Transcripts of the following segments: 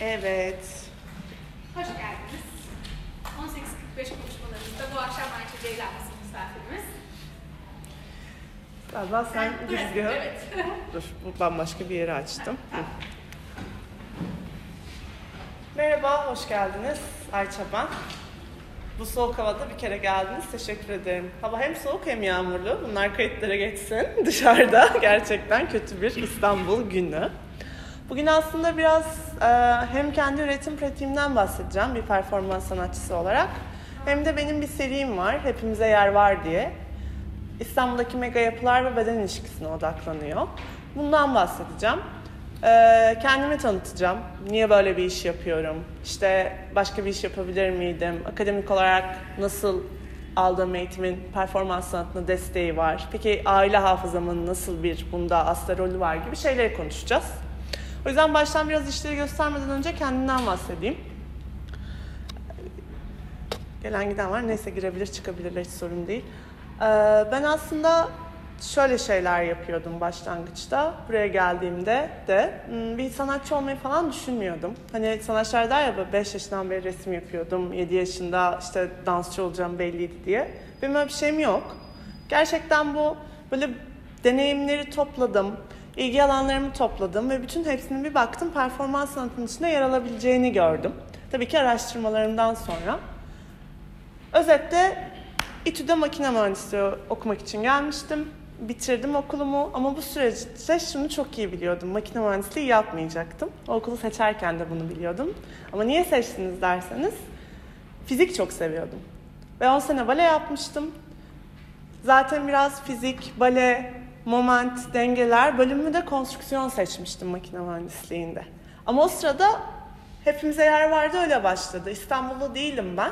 Evet. Hoş geldiniz. 18.45 konuşmalarımızda bu akşam Ayça Ceylan misafirimiz. Valla sen düzgün. Evet. Dur, bu bambaşka bir yeri açtım. Ha. Merhaba, hoş geldiniz. Ayça ben. Bu soğuk havada bir kere geldiniz. Teşekkür ederim. Hava hem soğuk hem yağmurlu. Bunlar kayıtlara geçsin. Dışarıda gerçekten kötü bir İstanbul günü. Bugün aslında biraz hem kendi üretim pratiğimden bahsedeceğim bir performans sanatçısı olarak. Hem de benim bir serim var, Hepimize Yer Var diye. İstanbul'daki mega yapılar ve beden ilişkisine odaklanıyor. Bundan bahsedeceğim. Kendimi tanıtacağım. Niye böyle bir iş yapıyorum? İşte başka bir iş yapabilir miydim? Akademik olarak nasıl aldığım eğitimin performans sanatına desteği var? Peki aile hafızamın nasıl bir bunda aslında rolü var gibi şeyleri konuşacağız. O yüzden baştan biraz işleri göstermeden önce kendimden bahsedeyim. Gelen giden var. Neyse girebilir çıkabilirler, hiç sorun değil. Ben aslında şöyle şeyler yapıyordum başlangıçta. Buraya geldiğimde de bir sanatçı olmayı falan düşünmüyordum. Hani sanatçılar der ya, 5 yaşından beri resim yapıyordum, 7 yaşında işte dansçı olacağım belliydi diye. Benim öyle bir şeyim yok. Gerçekten bu böyle deneyimleri topladım, ilgi alanlarımı topladım ve bütün hepsinin bir baktım performans sanatının içinde yer alabileceğini gördüm. Tabii ki araştırmalarımdan sonra. Özetle İTÜ'de makine mühendisliği okumak için gelmiştim. Bitirdim okulumu ama bu süreçte şunu çok iyi biliyordum. Makine mühendisliği yapmayacaktım. O okulu seçerken de bunu biliyordum. Ama niye seçtiniz derseniz, fizik çok seviyordum. Ve 10 sene bale yapmıştım. Zaten biraz fizik, bale, moment, dengeler bölümü de konstrüksiyon seçmiştim makine mühendisliğinde. Ama o sırada Hepimize Yer Vardı öyle başladı. İstanbullu değilim ben.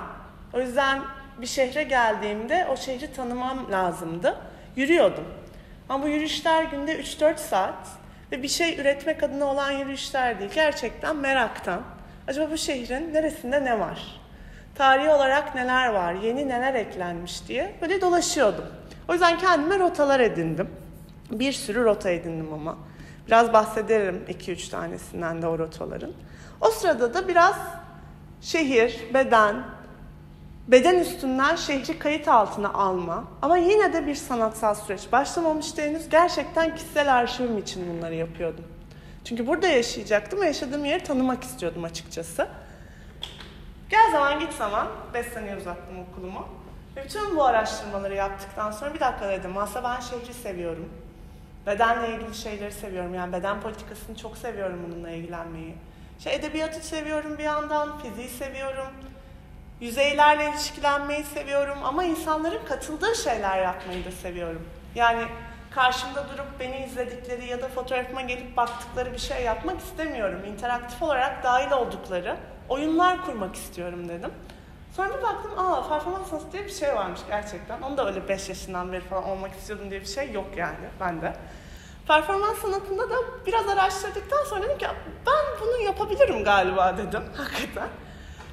O yüzden bir şehre geldiğimde o şehri tanımam lazımdı. Yürüyordum. Ama bu yürüyüşler günde 3-4 saat ve bir şey üretmek adına olan yürüyüşler değil. Gerçekten meraktan. Acaba bu şehrin neresinde ne var? Tarihi olarak neler var? Yeni neler eklenmiş diye böyle dolaşıyordum. O yüzden kendime rotalar edindim. Bir sürü rota edindim ama. Biraz bahsederim 2-3 tanesinden de o rotaların. O sırada da biraz şehir, beden üstünden şehri kayıt altına alma ama yine de bir sanatsal süreç başlamamıştı henüz. Gerçekten kişisel arşivim için bunları yapıyordum. Çünkü burada yaşayacaktım ve yaşadığım yeri tanımak istiyordum açıkçası. Gel zaman git zaman 5 sene uzattım okulumu. Ve bütün bu araştırmaları yaptıktan sonra bir dakika dedim. Aslında ben şehri seviyorum. Bedenle ilgili şeyleri seviyorum. Yani beden politikasını çok seviyorum, bununla ilgilenmeyi. Edebiyatı seviyorum bir yandan, fiziği seviyorum. Yüzeylerle ilişkilenmeyi seviyorum ama insanların katıldığı şeyler yapmayı da seviyorum. Yani karşımda durup beni izledikleri ya da fotoğrafıma gelip baktıkları bir şey yapmak istemiyorum. İnteraktif olarak dahil oldukları oyunlar kurmak istiyorum dedim. Sonra bir baktım, performans sanatı diye bir şey varmış gerçekten. Onu da öyle 5 yaşından beri falan olmak istiyordum diye bir şey yok yani bende. Performans sanatında da biraz araştırdıktan sonra dedim ki ben bunu yapabilirim galiba dedim hakikaten.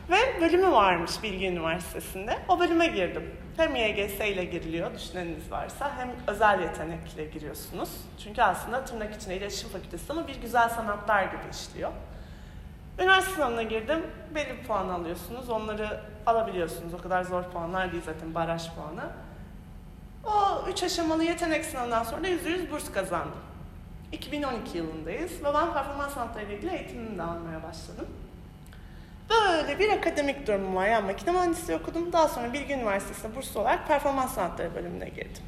Ve bölümü varmış Bilgi Üniversitesi'nde. O bölüme girdim. Hem YGS ile giriliyor, düşüneniniz varsa, hem özel yetenekle giriyorsunuz. Çünkü aslında tırnak içinde iletişim fakültesi ama bir güzel sanatlar gibi işliyor. Üniversite sınavına girdim, belli bir puan alıyorsunuz. Onları alabiliyorsunuz. O kadar zor puanlar değil zaten, baraj puanı. O 3 aşamalı yetenek sınavından sonra da %100 burs kazandım. 2012 yılındayız ve ben performans sanatlarıyla ilgili eğitimimi de almaya başladım. Böyle bir akademik durumum var. Yani makine mühendisliği okudum. Daha sonra Bilgi Üniversitesi'nde burslu olarak performans sanatları bölümüne girdim.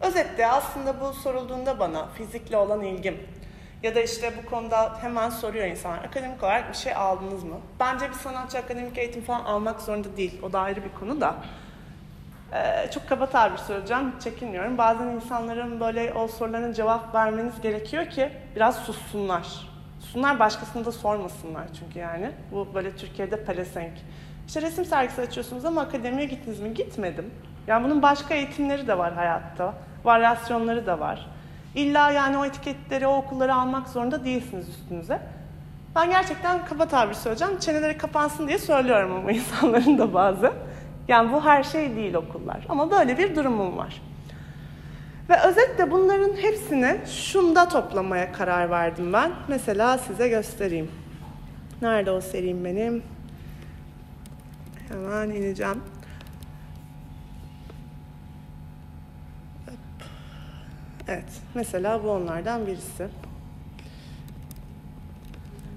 Özetle aslında bu sorulduğunda bana fizikle olan ilgim ya da işte bu konuda hemen soruyor insanlar. Akademik olarak bir şey aldınız mı? Bence bir sanatçı akademik eğitim falan almak zorunda değil. O da ayrı bir konu da. Çok kaba tabir söyleyeceğim. Hiç çekinmiyorum. Bazen insanların böyle o sorularına cevap vermeniz gerekiyor ki biraz sussunlar. Sunlar başkasını da sormasınlar çünkü yani. Bu böyle Türkiye'de pelesenk. İşte resim sergisi açıyorsunuz ama akademiye gittiniz mi? Gitmedim. Yani bunun başka eğitimleri de var hayatta. Varyasyonları da var. İlla yani o etiketleri, o okulları almak zorunda değilsiniz üstünüze. Ben gerçekten kaba tabir söyleyeceğim. Çeneleri kapansın diye söylüyorum ama insanların da bazen. Yani bu her şey değil okullar. Ama böyle bir durumum var. Ve özetle bunların hepsini şunda toplamaya karar verdim ben. Mesela size göstereyim. Nerede o serim benim? Hemen ineceğim. Evet, mesela bu onlardan birisi.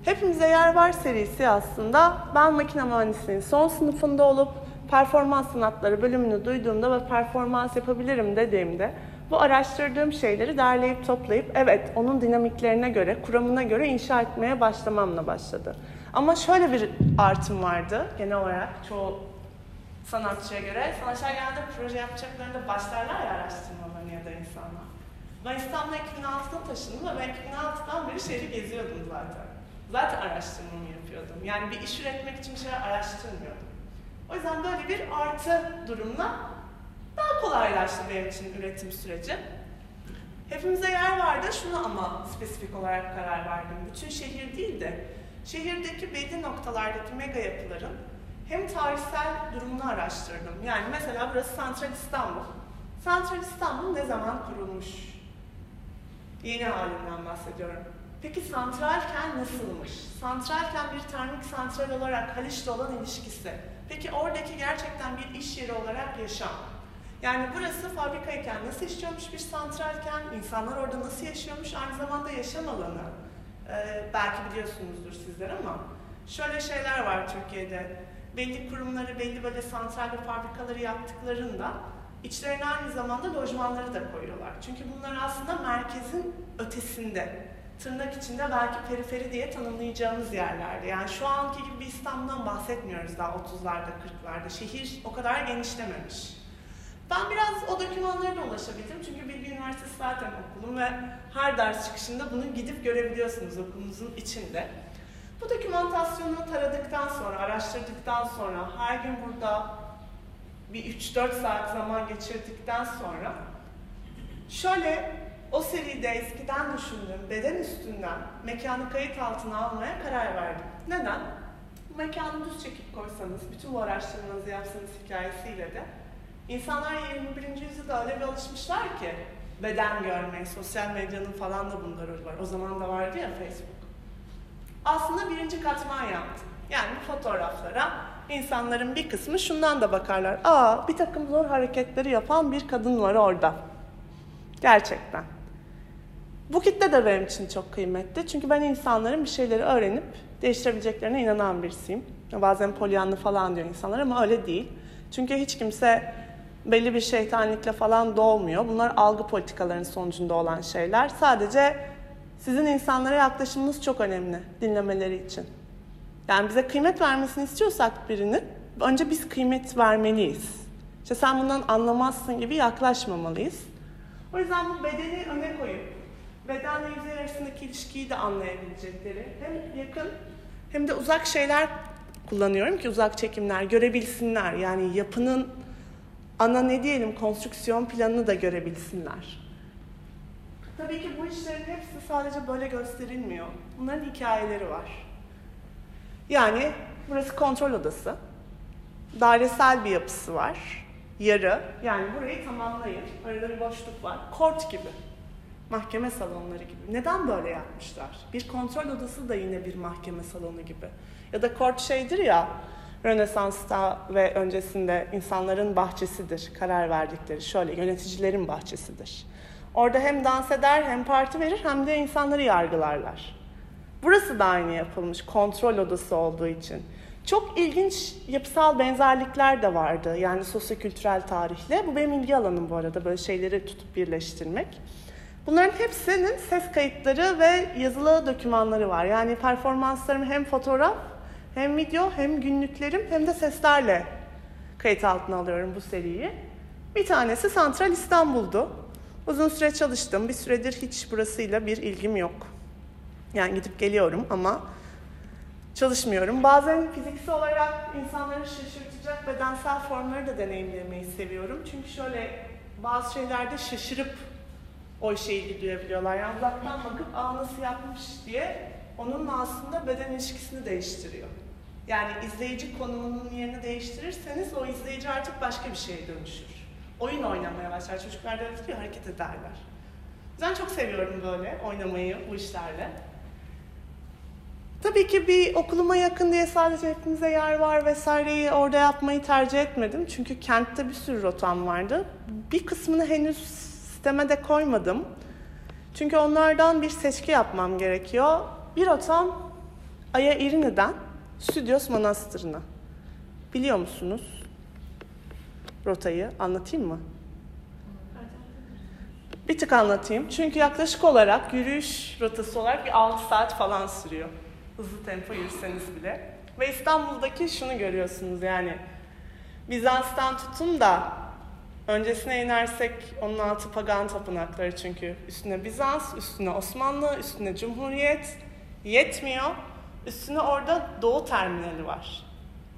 Hepimize yer var serisi aslında. Ben makine mühendisliğinin son sınıfında olup performans sanatları bölümünü duyduğumda ve performans yapabilirim dediğimde bu araştırdığım şeyleri derleyip toplayıp evet onun dinamiklerine göre, kuramına göre inşa etmeye başlamamla başladı. Ama şöyle bir artım vardı genel olarak çoğu sanatçıya göre. Sanatçılar genelde proje yapacaklarında başlarlar ya araştırmalarını ya da insanlar. Ben İstanbul'a 2006'da taşındım ve ben 2006'dan beri şehri geziyordum zaten. Zaten araştırmamı yapıyordum. Yani bir iş üretmek için bir şeyler araştırmıyordum. O yüzden böyle bir artı durumla daha kolaylaştı benim için üretim süreci. Hepimize yer vardı. Şunu ama spesifik olarak karar verdim. Bütün şehir değil de şehirdeki belli noktalardaki mega yapıların hem tarihsel durumunu araştırdım. Yani mesela burası Santral İstanbul. Santral İstanbul ne zaman kurulmuş? Yeni halinden bahsediyorum. Peki santralken nasılmış? Santralken bir termik santral olarak Haliç'le olan ilişkisi. Peki oradaki gerçekten bir iş yeri olarak yaşam. Yani burası fabrikayken nasıl işliyormuş bir santralken, insanlar orada nasıl yaşıyormuş, aynı zamanda yaşam alanı. Belki biliyorsunuzdur sizler ama şöyle şeyler var Türkiye'de. Belli kurumları, belli böyle santral ve fabrikaları yaptıklarında içlerine aynı zamanda lojmanları da koyuyorlar. Çünkü bunlar aslında merkezin ötesinde. Tırnak içinde belki periferi diye tanımlayacağımız yerlerde. Yani şu anki gibi bir İstanbul'dan bahsetmiyoruz daha 30'larda, 40'larda. Şehir o kadar genişlememiş. Ben biraz o dokümanlara da ulaşabildim. Çünkü Bilgi Üniversitesi zaten okulum ve her ders çıkışında bunu gidip görebiliyorsunuz okulumuzun içinde. Bu dokümantasyonu taradıktan sonra, araştırdıktan sonra, her gün burada bir 3-4 saat zaman geçirdikten sonra şöyle o seride eskiden düşündüğüm beden üstünden mekanı kayıt altına almaya karar verdim. Neden? Bu mekanı düz çekip koysanız, bütün bu araştırmanızı yapsanız hikayesiyle de insanlar 21. yüzyılda öyle bir alışmışlar ki beden görmeye, sosyal medyanın falan da bunda rolü var. O zaman da vardı ya Facebook. Aslında birinci katman yaptım. Yani fotoğraflara insanların bir kısmı şundan da bakarlar. Aa, bir takım zor hareketleri yapan bir kadın var orada. Gerçekten. Bu kitle de benim için çok kıymetli. Çünkü ben insanların bir şeyleri öğrenip değiştirebileceklerine inanan birisiyim. Bazen polyanlı falan diyor insanlar ama öyle değil. Çünkü hiç kimse belli bir şeytanlıkla falan doğmuyor. Bunlar algı politikalarının sonucunda olan şeyler. Sadece sizin insanlara yaklaşımınız çok önemli dinlemeleri için. Yani bize kıymet vermesini istiyorsak birinin, önce biz kıymet vermeliyiz. İşte sen bundan anlamazsın gibi yaklaşmamalıyız. O yüzden bu bedeni öne koyup, bedenle yüzey arasındaki ilişkiyi de anlayabilecekleri, hem yakın hem de uzak şeyler kullanıyorum ki uzak çekimler görebilsinler. Yani yapının ana ne diyelim konstrüksiyon planını da görebilsinler. Tabii ki bu işlerin hepsi sadece böyle gösterilmiyor. Bunların hikayeleri var. Yani burası kontrol odası. Dairesel bir yapısı var. Yarı, yani burayı tamamlayın, arada bir boşluk var, kort gibi, mahkeme salonları gibi. Neden böyle yapmışlar? Bir kontrol odası da yine bir mahkeme salonu gibi. Ya da kort şeydir ya, Rönesans'ta ve öncesinde insanların bahçesidir, karar verdikleri, şöyle yöneticilerin bahçesidir. Orada hem dans eder, hem parti verir, hem de insanları yargılarlar. Burası da aynı yapılmış, kontrol odası olduğu için. Çok ilginç yapısal benzerlikler de vardı. Yani sosyokültürel tarihle. Bu benim ilgi alanım bu arada. Böyle şeyleri tutup birleştirmek. Bunların hepsinin ses kayıtları ve yazılı dokümanları var. Yani performanslarım hem fotoğraf, hem video, hem günlüklerim, hem de seslerle kayıt altına alıyorum bu seriyi. Bir tanesi Santral İstanbul'du. Uzun süre çalıştım. Bir süredir hiç burasıyla bir ilgim yok. Yani gidip geliyorum ama çalışmıyorum. Bazen fiziksel olarak insanları şaşırtacak bedensel formları da deneyimlemeyi seviyorum. Çünkü şöyle bazı şeylerde şaşırıp o şeyi duyabiliyorlar. Yani uzaktan bakıp aa nasıl yapmış diye onun aslında beden ilişkisini değiştiriyor. Yani izleyici konumunun yerini değiştirirseniz o izleyici artık başka bir şeye dönüşür. Oyun oynamaya başlar. Çocuklar da öyle diyor, hareket ederler. Ben çok seviyorum böyle oynamayı bu işlerle. Tabii ki bir okuluma yakın diye sadece hepimize yer var vesaireyi orada yapmayı tercih etmedim. Çünkü kentte bir sürü rotam vardı. Bir kısmını henüz sisteme de koymadım. Çünkü onlardan bir seçki yapmam gerekiyor. Bir rotam Aya İrini'den Studios Manastırı'na. Biliyor musunuz rotayı? Anlatayım mı? Bir tık anlatayım. Çünkü yaklaşık olarak yürüyüş rotası olarak bir 6 saat falan sürüyor. Hızlı tempo yürüseniz bile. Ve İstanbul'daki şunu görüyorsunuz yani. Bizans'tan tutun da öncesine inersek onun altı pagan tapınakları çünkü. Üstüne Bizans, üstüne Osmanlı, üstüne Cumhuriyet yetmiyor. Üstüne orada Doğu Terminali var.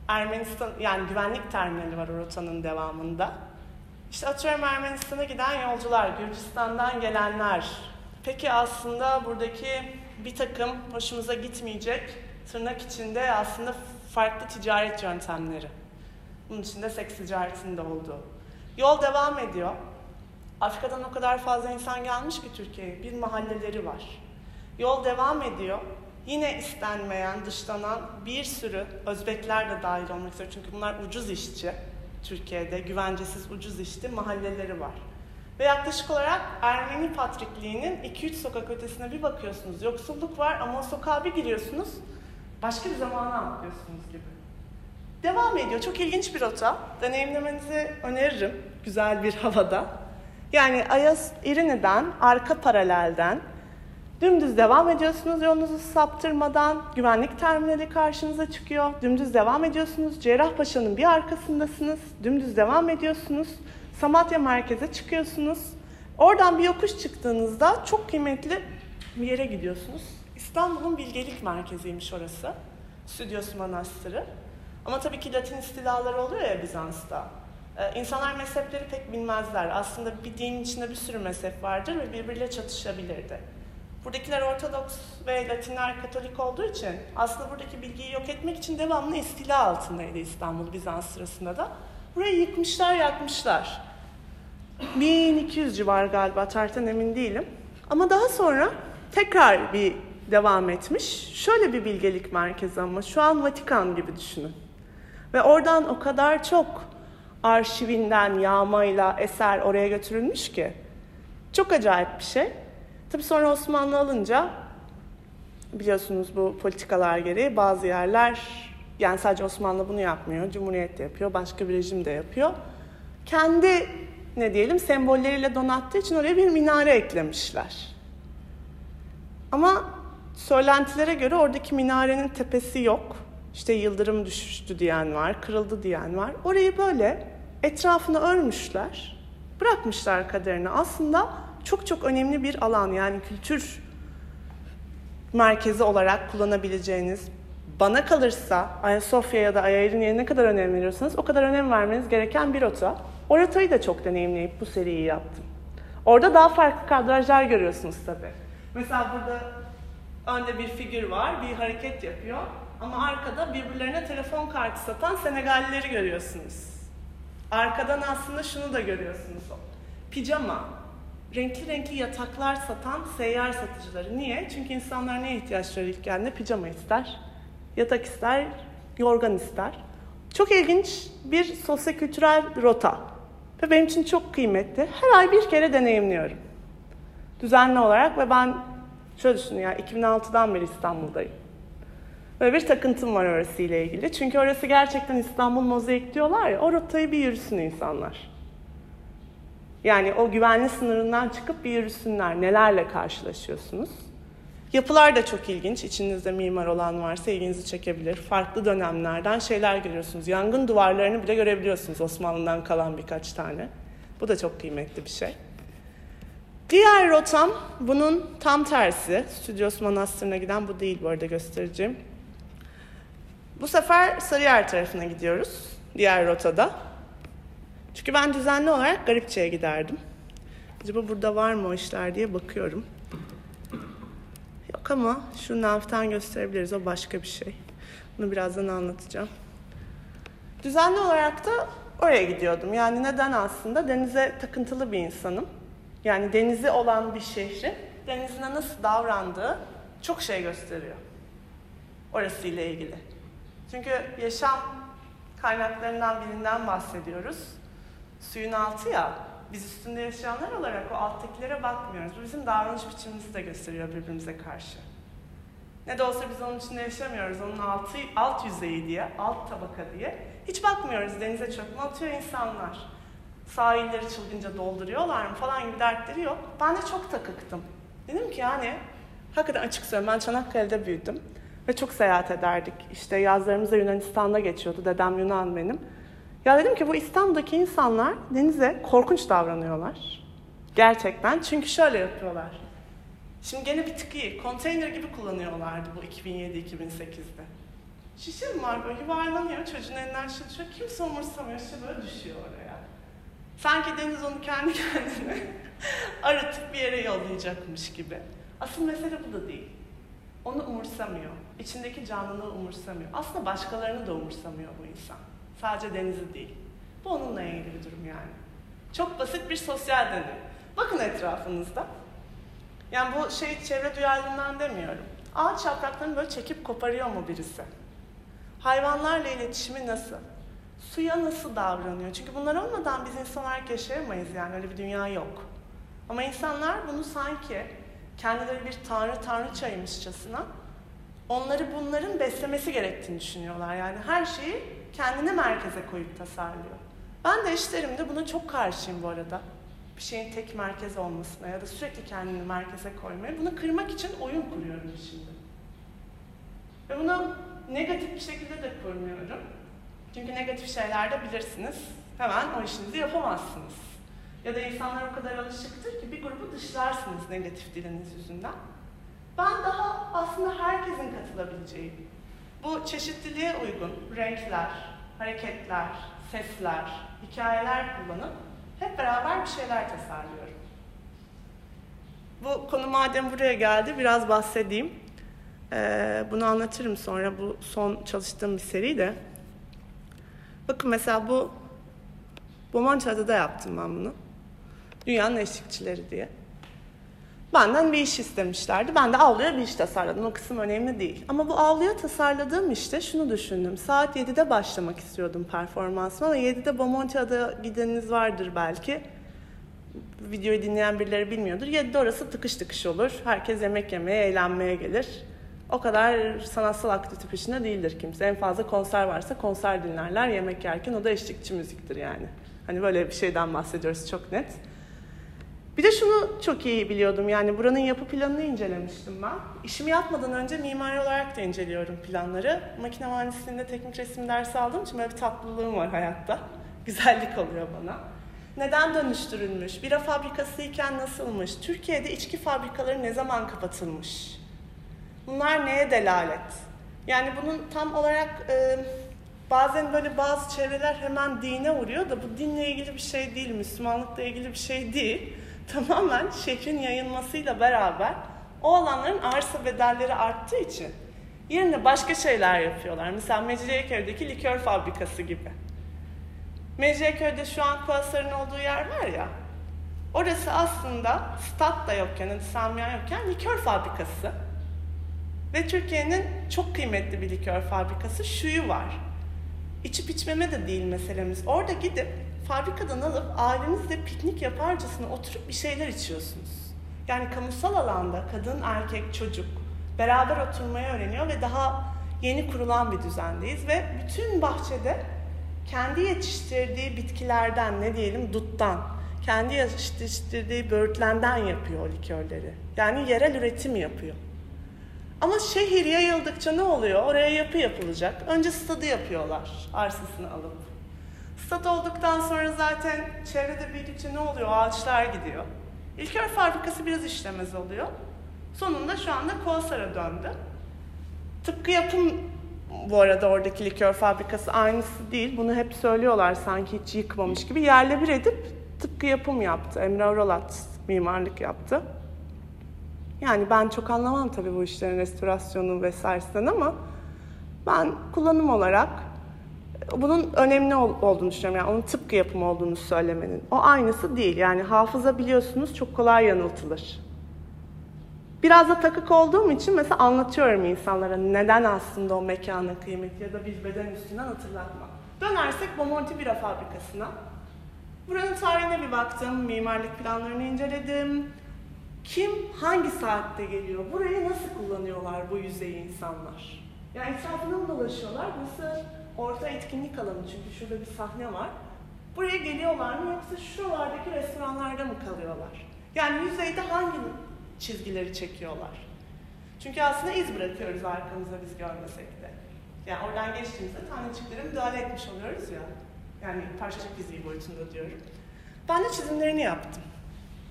Ermenistan, yani güvenlik terminali var o rotanın devamında. İşte atıyorum Ermenistan'a giden yolcular, Gürcistan'dan gelenler. Peki aslında buradaki bir takım hoşumuza gitmeyecek tırnak içinde aslında farklı ticaret yöntemleri. Bunun içinde seks ticaretinin de olduğu. Yol devam ediyor. Afrika'dan o kadar fazla insan gelmiş ki Türkiye'ye. Bir mahalleleri var. Yol devam ediyor. Yine istenmeyen, dışlanan bir sürü Özbekler de dahil olmak üzere. Çünkü bunlar ucuz işçi. Türkiye'de güvencesiz ucuz işçi mahalleleri var. Ve yaklaşık olarak Ermeni Patrikliği'nin 2-3 sokak ötesine bir bakıyorsunuz. Yoksulluk var ama o sokağa bir giriyorsunuz, başka bir zamana bakıyorsunuz gibi. Devam ediyor. Çok ilginç bir rota. Deneyimlemenizi öneririm güzel bir havada. Yani Aya İrini'den, arka paralelden dümdüz devam ediyorsunuz yolunuzu saptırmadan. Güvenlik terminali karşınıza çıkıyor. Dümdüz devam ediyorsunuz. Cerrahpaşa'nın bir arkasındasınız. Dümdüz devam ediyorsunuz. Samatya merkeze çıkıyorsunuz. Oradan bir yokuş çıktığınızda çok kıymetli bir yere gidiyorsunuz. İstanbul'un bilgelik merkeziymiş orası. Studios Manastırı. Ama tabii ki Latin istilaları oluyor ya Bizans'ta. İnsanlar mezhepleri pek bilmezler. Aslında bir dinin içinde bir sürü mezhep vardır ve birbiriyle çatışabilirdi. Buradakiler Ortodoks ve Latinler Katolik olduğu için aslında buradaki bilgiyi yok etmek için devamlı istila altındaydı İstanbul Bizans sırasında da. Burayı yıkmışlar, yakmışlar. 1200 civarı galiba, tarihten emin değilim. Ama daha sonra tekrar bir devam etmiş. Şöyle bir bilgelik merkezi ama şu an Vatikan gibi düşünün. Ve oradan o kadar çok arşivinden yağmayla eser oraya götürülmüş ki. Çok acayip bir şey. Tabii sonra Osmanlı alınca biliyorsunuz bu politikalar gereği bazı yerler, yani sadece Osmanlı bunu yapmıyor, Cumhuriyet de yapıyor, başka bir rejim de yapıyor. Kendi ne diyelim sembolleriyle donattığı için oraya bir minare eklemişler. Ama söylentilere göre oradaki minarenin tepesi yok. İşte yıldırım düşüştü diyen var, kırıldı diyen var. Orayı böyle etrafını örmüşler, bırakmışlar kaderine aslında. Çok çok önemli bir alan yani kültür merkezi olarak kullanabileceğiniz. Bana kalırsa Ayasofya ya da Aya İrini'ye ne kadar önem veriyorsanız o kadar önem vermeniz gereken bir rota. O rotayı da çok deneyimleyip bu seriyi yaptım. Orada daha farklı kadrajlar görüyorsunuz tabii. Mesela burada önde bir figür var, bir hareket yapıyor ama arkada birbirlerine telefon kartı satan Senegallileri görüyorsunuz. Arkadan aslında şunu da görüyorsunuz. Pijama. Renkli renkli yataklar satan seyyar satıcıları. Niye? Çünkü insanlar neye ihtiyaçları ilk geldiğinde? Pijama ister, yatak ister, yorgan ister. Çok ilginç bir sosyokültürel rota. Ve benim için çok kıymetli. Her ay bir kere deneyimliyorum. Düzenli olarak ve ben şöyle düşünün ya, 2006'dan beri İstanbul'dayım. Böyle bir takıntım var orasıyla ilgili. Çünkü orası gerçekten İstanbul mozaik diyorlar ya, o rotayı bir yürüsün insanlar. Yani o güvenli sınırından çıkıp bir yürüsünler. Nelerle karşılaşıyorsunuz? Yapılar da çok ilginç. İçinizde mimar olan varsa ilginizi çekebilir. Farklı dönemlerden şeyler görüyorsunuz. Yangın duvarlarını bile görebiliyorsunuz. Osmanlı'dan kalan birkaç tane. Bu da çok kıymetli bir şey. Diğer rotam bunun tam tersi. Studios Manastırı'na giden bu değil bu arada göstereceğim. Bu sefer Sarıyer tarafına gidiyoruz. Diğer rotada. Çünkü ben düzenli olarak Garipçe'ye giderdim. Acaba burada var mı o işler diye bakıyorum. Yok ama şu Nav'tan gösterebiliriz. O başka bir şey. Bunu birazdan anlatacağım. Düzenli olarak da oraya gidiyordum. Yani neden aslında? Denize takıntılı bir insanım. Yani denizi olan bir şehrin denizine nasıl davrandığı çok şey gösteriyor. orasıyla ilgili. Çünkü yaşam kaynaklarından birinden bahsediyoruz. Suyun altı ya, biz üstünde yaşayanlar olarak o alttakilere bakmıyoruz. Bu bizim davranış biçimimizi de gösteriyor birbirimize karşı. Ne de olsa biz onun içinde yaşamıyoruz, onun altı, alt yüzeyi diye, alt tabaka diye. Hiç bakmıyoruz, denize çökme atıyor insanlar. Sahilleri çılgınca dolduruyorlar mı falan gibi dertleri yok. Ben de çok takıktım. Dedim ki yani, hakikaten açık söylüyorum, ben Çanakkale'de büyüdüm. Ve çok seyahat ederdik. İşte yazlarımızda Yunanistan'da geçiyordu, dedem Yunan benim. Ya dedim ki bu İstanbul'daki insanlar denize korkunç davranıyorlar. Gerçekten, çünkü şöyle yapıyorlar. Şimdi gene bir tık iyi, konteyner gibi kullanıyorlardı bu 2007-2008'de. Şişe mi var böyle yuvarlanıyor, çocuğun elinden şişiyor, kimse umursamıyor, şişe böyle düşüyor oraya. Sanki deniz onu kendi kendine aratıp bir yere yollayacakmış gibi. Asıl mesele bu da değil. Onu umursamıyor, içindeki canlılığı umursamıyor. Aslında başkalarını da umursamıyor bu insan. Sadece denizi değil. Bu onunla ilgili bir durum yani. Çok basit bir sosyal deneyim. Bakın etrafınızda. Yani bu çevre duyarlılığından demiyorum. Ağaç yapraklarını böyle çekip koparıyor mu birisi? Hayvanlarla iletişimi nasıl? Suya nasıl davranıyor? Çünkü bunlar olmadan biz insan olarak yaşayamayız yani. Öyle bir dünya yok. Ama insanlar bunu sanki kendileri bir tanrıçaymışçasına onları bunların beslemesi gerektiğini düşünüyorlar. Yani her şeyi kendine merkeze koyup tasarlıyor. Ben de işlerimde buna çok karşıyım bu arada. Bir şeyin tek merkez olmasına ya da sürekli kendini merkeze koymaya, bunu kırmak için oyun kuruyorum şimdi. Ve bunu negatif bir şekilde de kurmuyorum. Çünkü negatif şeylerde bilirsiniz, hemen o işinizi yapamazsınız. Ya da insanlar o kadar alışıktır ki bir grubu dışlarsınız negatif diliniz yüzünden. Ben daha aslında herkesin katılabileceği, bu çeşitliliğe uygun renkler, hareketler, sesler, hikayeler kullanıp hep beraber bir şeyler tasarlıyorum. Bu konu madem buraya geldi, biraz bahsedeyim. Bunu anlatırım sonra, bu son çalıştığım bir seri de. Bakın mesela bu Boman Çağda'da yaptım ben bunu. Dünyanın eşlikçileri diye. Benden bir iş istemişlerdi. Ben de avluya bir iş tasarladım. O kısım önemli değil. Ama bu avluya tasarladığım işte şunu düşündüm. Saat 7'de başlamak istiyordum performansıma. Ama 7'de Bomontiada gideniniz vardır belki. Videoyu dinleyen birileri bilmiyordur. 7'de orası tıkış tıkış olur. Herkes yemek yemeye, eğlenmeye gelir. O kadar sanatsal aktivite peşinde değildir kimse. En fazla konser varsa konser dinlerler. Yemek yerken o da eşlikçi müziktir yani. Hani böyle bir şeyden bahsediyoruz çok net. Bir de şunu çok iyi biliyordum, yani buranın yapı planını incelemiştim ben. İşimi yapmadan önce mimari olarak da inceliyorum planları. Makine mühendisliğinde teknik resim dersi aldığım için böyle bir tatlılığım var hayatta. Güzellik oluyor bana. Neden dönüştürülmüş, bira fabrikası iken nasılmış, Türkiye'de içki fabrikaları ne zaman kapatılmış? Bunlar neye delalet? Yani bunun tam olarak bazen böyle bazı çevreler hemen dine vuruyor da bu dinle ilgili bir şey değil, Müslümanlıkla ilgili bir şey değil. Tamamen şehrin yayılmasıyla beraber o alanların arsa bedelleri arttığı için yerine başka şeyler yapıyorlar. Mesela Mecidiyeköy'deki likör fabrikası gibi. Mecidiyeköy'de şu an Kuasar'ın olduğu yer var ya, orası aslında stat da yokken, adı Samiyan yokken likör fabrikası. Ve Türkiye'nin çok kıymetli bir likör fabrikası, şuyu var. İçip içmeme de değil meselemiz. Orada gidip fabrikadan alıp ailenizle piknik yaparcasına oturup bir şeyler içiyorsunuz. Yani kamusal alanda kadın, erkek, çocuk beraber oturmayı öğreniyor ve daha yeni kurulan bir düzendeyiz. Ve bütün bahçede kendi yetiştirdiği bitkilerden, ne diyelim duttan, kendi yetiştirdiği böğürtlenden yapıyor o likörleri. Yani yerel üretim yapıyor. Ama şehir yayıldıkça ne oluyor? Oraya yapı yapılacak. Önce stadı yapıyorlar, arsasını alıp. Stat olduktan sonra zaten çevrede büyüdükçe ne oluyor? Ağaçlar gidiyor. İlkör fabrikası biraz işlemez oluyor. Sonunda şu anda Koasar'a döndü. Tıpkı yapım, bu arada oradaki likör fabrikası aynısı değil. Bunu hep söylüyorlar sanki hiç yıkmamış gibi. Yerle bir edip tıpkı yapım yaptı. Emre Oralat mimarlık yaptı. Yani ben çok anlamam tabii bu işlerin restorasyonu vesairesinden ama ben kullanım olarak bunun önemli olduğunu düşünüyorum. Yani onun tıpkı yapım olduğunu söylemenin. O aynısı değil. Yani hafıza biliyorsunuz çok kolay yanıltılır. Biraz da takık olduğum için mesela anlatıyorum insanlara neden aslında o mekanın kıymeti ya da bir beden üstünden hatırlatma. Dönersek Bomonti Bira Fabrikası'na. Buranın tarihine bir baktım, mimarlık planlarını inceledim. Kim hangi saatte geliyor, burayı nasıl kullanıyorlar bu yüzeyi insanlar? Yani etrafına mı dolaşıyorlar, nasıl orta etkinlik alanı çünkü şurada bir sahne var. Buraya geliyorlar mı yoksa şuralardaki restoranlarda mı kalıyorlar? Yani yüzeyde hangi çizgileri çekiyorlar? Çünkü aslında iz bırakıyoruz arkamızda biz görmesek de. Yani oradan geçtiğimizde tanecikleri müdahale etmiş oluyoruz ya. Yani parçacık fiziği boyutunda diyorum. Ben de çizimlerini yaptım.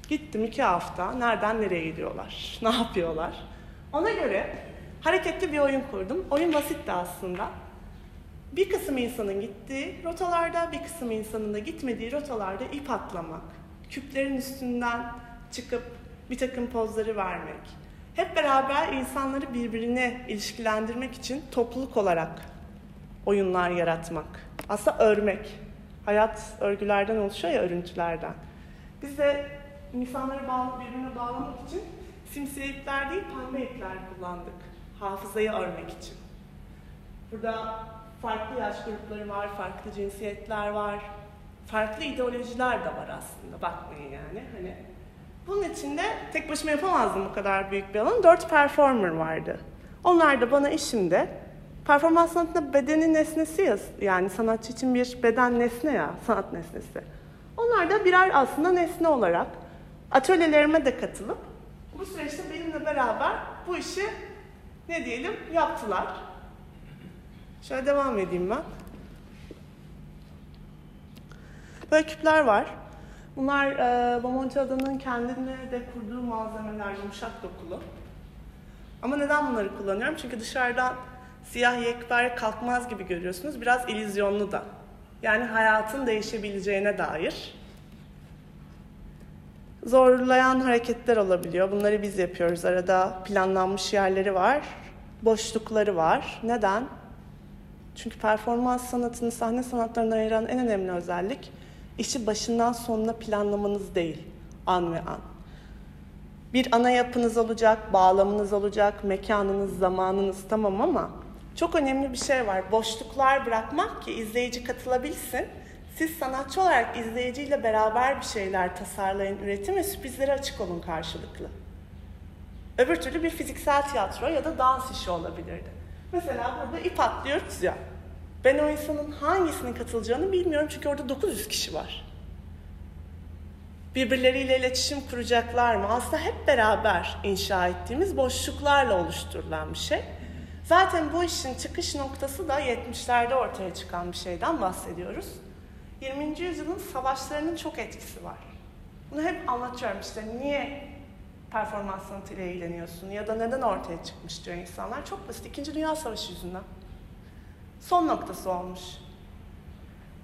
Gittim 2 hafta, nereden nereye gidiyorlar, ne yapıyorlar. Ona göre hareketli bir oyun kurdum. Oyun basitti aslında. Bir kısım insanın gittiği rotalarda, bir kısım insanın da gitmediği rotalarda ip atlamak, küplerin üstünden çıkıp bir takım pozları vermek. Hep beraber insanları birbirine ilişkilendirmek için topluluk olarak oyunlar yaratmak. Aslında örmek. Hayat örgülerden oluşuyor ya, örüntülerden. Biz de insanları birbirine bağlamak için simsiyah ipler değil, pembe ipler kullandık. Hafızayı örmek için. Burada farklı yaş grupları var, farklı cinsiyetler var. Farklı ideolojiler de var aslında, bakmayın yani. Hani bunun için de tek başıma yapamazdım bu kadar büyük bir alanı. 4 performer vardı. Onlar da bana işimde. Performans sanatında bedenin nesnesi ya, yani sanatçı için bir beden nesne ya, sanat nesnesi. Onlar da birer aslında nesne olarak atölyelerime de katılıp bu süreçte benimle beraber bu işi ne diyelim yaptılar. Şöyle devam edeyim ben. Böyle küpler var. Bunlar Bomontiada'nın kendine de kurduğu malzemeler, yumuşak dokulu. Ama neden bunları kullanıyorum? Çünkü dışarıdan siyah yekpare kalkmaz gibi görüyorsunuz. Biraz illüzyonlu da. Yani hayatın değişebileceğine dair. Zorlayan hareketler olabiliyor. Bunları biz yapıyoruz. Arada planlanmış yerleri var. Boşlukları var. Neden? Çünkü performans sanatını sahne sanatlarına ayıran en önemli özellik işi başından sonuna planlamanız değil, an ve an. Bir ana yapınız olacak, bağlamınız olacak, mekanınız, zamanınız tamam ama çok önemli bir şey var. Boşluklar bırakmak ki izleyici katılabilsin. Siz sanatçı olarak izleyiciyle beraber bir şeyler tasarlayın, üretin ve sürprizlere açık olun karşılıklı. Öbür türlü bir fiziksel tiyatro ya da dans işi olabilirdi. Mesela burada ip atlıyoruz ya. Ben o insanın hangisinin katılacağını bilmiyorum çünkü orada 900 kişi var. Birbirleriyle iletişim kuracaklar mı? Aslında hep beraber inşa ettiğimiz boşluklarla oluşturulan bir şey. Zaten bu işin çıkış noktası da 70'lerde ortaya çıkan bir şeyden bahsediyoruz. 20. yüzyılın savaşlarının çok etkisi var. Bunu hep anlatıyorum işte niye performans sanatıyla eğleniyorsun ya da neden ortaya çıkmış diyor insanlar. Çok basit, 2. Dünya Savaşı yüzünden. Son noktası olmuş.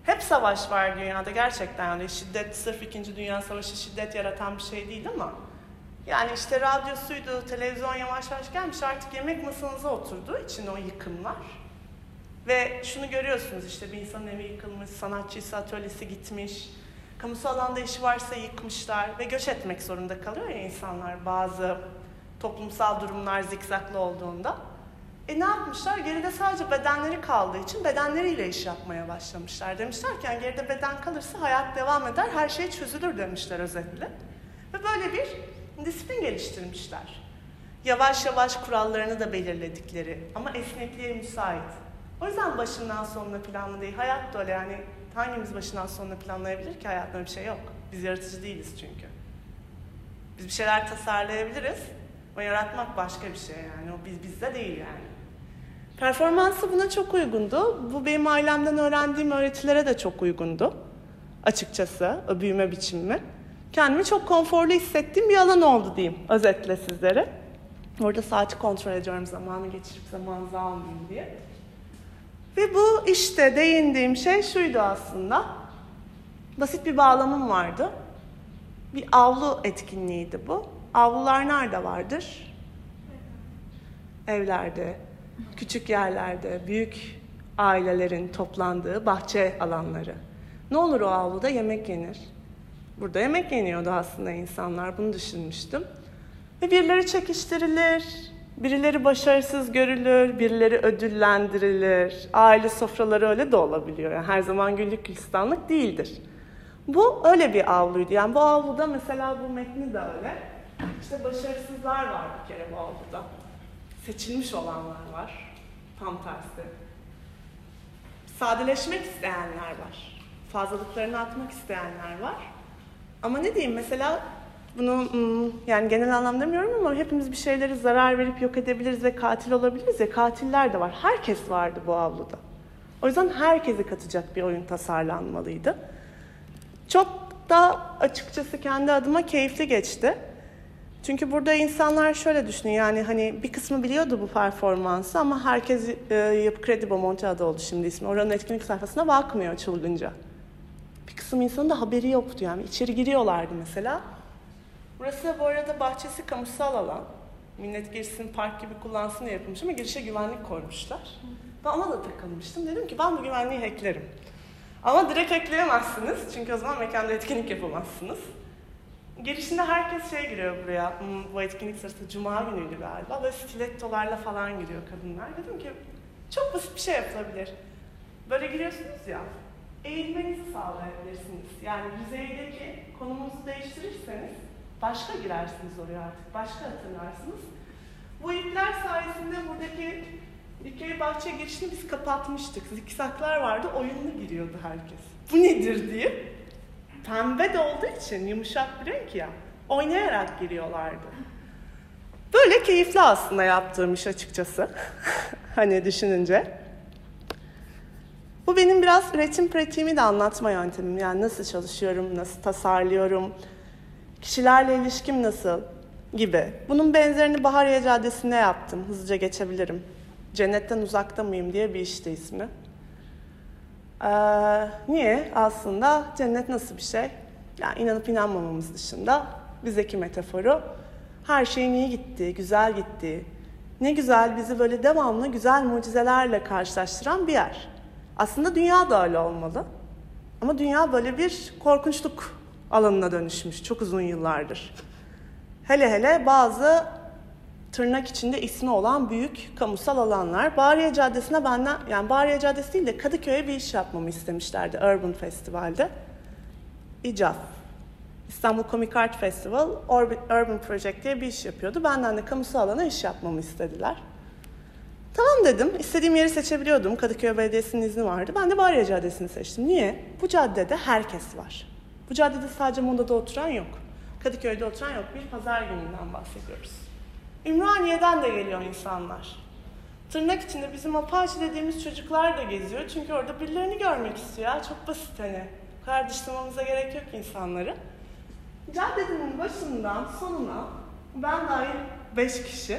Hep savaş var dünyada gerçekten. Yani şiddet sırf 2. Dünya Savaşı şiddet yaratan bir şey değil ama yani işte radyosuydu, televizyon yavaş yavaş gelmiş artık yemek masanıza oturduğu için o yıkımlar. Ve şunu görüyorsunuz işte bir insanın evi yıkılmış, sanatçıysa atölyesi gitmiş, kamusal alanda işi varsa yıkmışlar ve göç etmek zorunda kalıyor ya insanlar bazı toplumsal durumlar zikzaklı olduğunda. Ne yapmışlar? Geride sadece bedenleri kaldığı için bedenleriyle iş yapmaya başlamışlar. Demişler ki yani geride beden kalırsa hayat devam eder, her şey çözülür demişler özetle. Ve böyle bir disiplin geliştirmişler. Yavaş yavaş kurallarını da belirledikleri ama esnekliğe müsait. O yüzden başından sonuna planlı değil. Hayat da öyle yani hangimiz başından sonuna planlayabilir ki? Hayatta bir şey yok. Biz yaratıcı değiliz çünkü. Biz bir şeyler tasarlayabiliriz. O yaratmak başka bir şey yani. O bizde değil yani. Performansı buna çok uygundu. Bu benim ailemden öğrendiğim öğretilere de çok uygundu. Açıkçası o büyüme biçimi. Kendimi çok konforlu hissettiğim bir alan oldu diyeyim özetle sizlere. Orada saati kontrol ediyorum zamanı geçirip zamanınızı almayayım diye. Ve bu işte değindiğim şey şuydu aslında. Basit bir bağlamım vardı. Bir avlu etkinliğiydi bu. Avlular nerede vardır? Evlerde, küçük yerlerde, büyük ailelerin toplandığı bahçe alanları. Ne olur o avluda yemek yenir. Burada yemek yeniyordu aslında insanlar, bunu düşünmüştüm. Ve birileri çekiştirilir, birileri başarısız görülür, birileri ödüllendirilir. Aile sofraları öyle de olabiliyor. Yani her zaman güllük gülistanlık değildir. Bu öyle bir avluydu. Yani bu avluda mesela bu metni de öyle. İşte başarısızlar var bir kere bu avluda. Seçilmiş olanlar var. Tam tersi. Sadeleşmek isteyenler var. Fazlalıklarını atmak isteyenler var. Ama ne diyeyim mesela bunu yani genel anlamda demiyorum ama hepimiz bir şeyleri zarar verip yok edebiliriz ve katil olabiliriz ya, katiller de var. Herkes vardı bu avluda. O yüzden herkesi katacak bir oyun tasarlanmalıydı. Çok da açıkçası kendi adıma keyifli geçti. Çünkü burada insanlar şöyle düşünüyor, yani hani bir kısmı biliyordu bu performansı ama herkes Yapı Kredi Bomontiada oldu şimdi ismi. Oranın etkinlik sayfasına bakmıyor çılgınca. Bir kısım insanın da haberi yoktu yani. İçeri giriyorlardı mesela. Burası bu arada bahçesi kamusal alan. Millet girsin, park gibi kullansın diye yapılmış ama girişe güvenlik koymuşlar. Ben ona da takılmıştım. Dedim ki ben bu güvenliği hacklerim. Ama direkt hackleyemezsiniz çünkü o zaman mekanda etkinlik yapamazsınız. Girişinde herkes şey giriyor buraya, bu etkinlik sırası Cuma günüydü galiba, böyle stilettolarla falan giriyor kadınlar. Dedim ki çok basit bir şey yapılabilir. Böyle giriyorsunuz ya, eğilmenizi sağlayabilirsiniz. Yani yüzeydeki konumunuzu değiştirirseniz başka girersiniz oraya artık, başka hatırlarsınız. Bu ipler sayesinde buradaki dikey bahçe girişini biz kapatmıştık. Zikzaklar vardı, oyunlu giriyordu herkes. Bu nedir diye. Pembe de olduğu için yumuşak bir renk ya, oynayarak giriyorlardı. Böyle keyifli aslında yaptığım iş açıkçası. Hani düşününce. Bu benim biraz üretim pratiğimi de anlatma yöntemim. Yani nasıl çalışıyorum, nasıl tasarlıyorum, kişilerle ilişkim nasıl gibi. Bunun benzerini Bahariye Caddesi'nde yaptım. Hızlıca geçebilirim. Cennetten uzakta mıyım diye bir işte ismi. Niye? Aslında cennet nasıl bir şey? Yani inanıp inanmamamız dışında bizdeki metaforu her şeyin iyi gittiği, güzel gittiği, ne güzel bizi böyle devamlı güzel mucizelerle karşılaştıran bir yer. Aslında dünya da öyle olmalı. Ama dünya böyle bir korkunçluk alanına dönüşmüş çok uzun yıllardır. Hele hele bazı tırnak içinde ismi olan büyük kamusal alanlar. Bahariye Caddesi'ne benden, yani Bahariye Caddesi değil de Kadıköy'e bir iş yapmamı istemişlerdi Urban Festival'de. İcaz, İstanbul Comic Art Festival, Urban Project diye bir iş yapıyordu. Benden de kamusal alana iş yapmamı istediler. Tamam dedim, istediğim yeri seçebiliyordum. Kadıköy Belediyesi'nin izni vardı. Ben de Bahariye Caddesi'ni seçtim. Niye? Bu caddede herkes var. Bu caddede sadece Moda'da oturan yok. Kadıköy'de oturan yok. Bir pazar gününden bahsediyoruz. Ümraniye'den de geliyor insanlar. Tırnak içinde bizim Apache dediğimiz çocuklar da geziyor. Çünkü orada birilerini görmek istiyor. Çok basit hani. O kadar dışlamamıza gerek yok insanları. Caddenin başından sonuna ben dahil 5 kişi.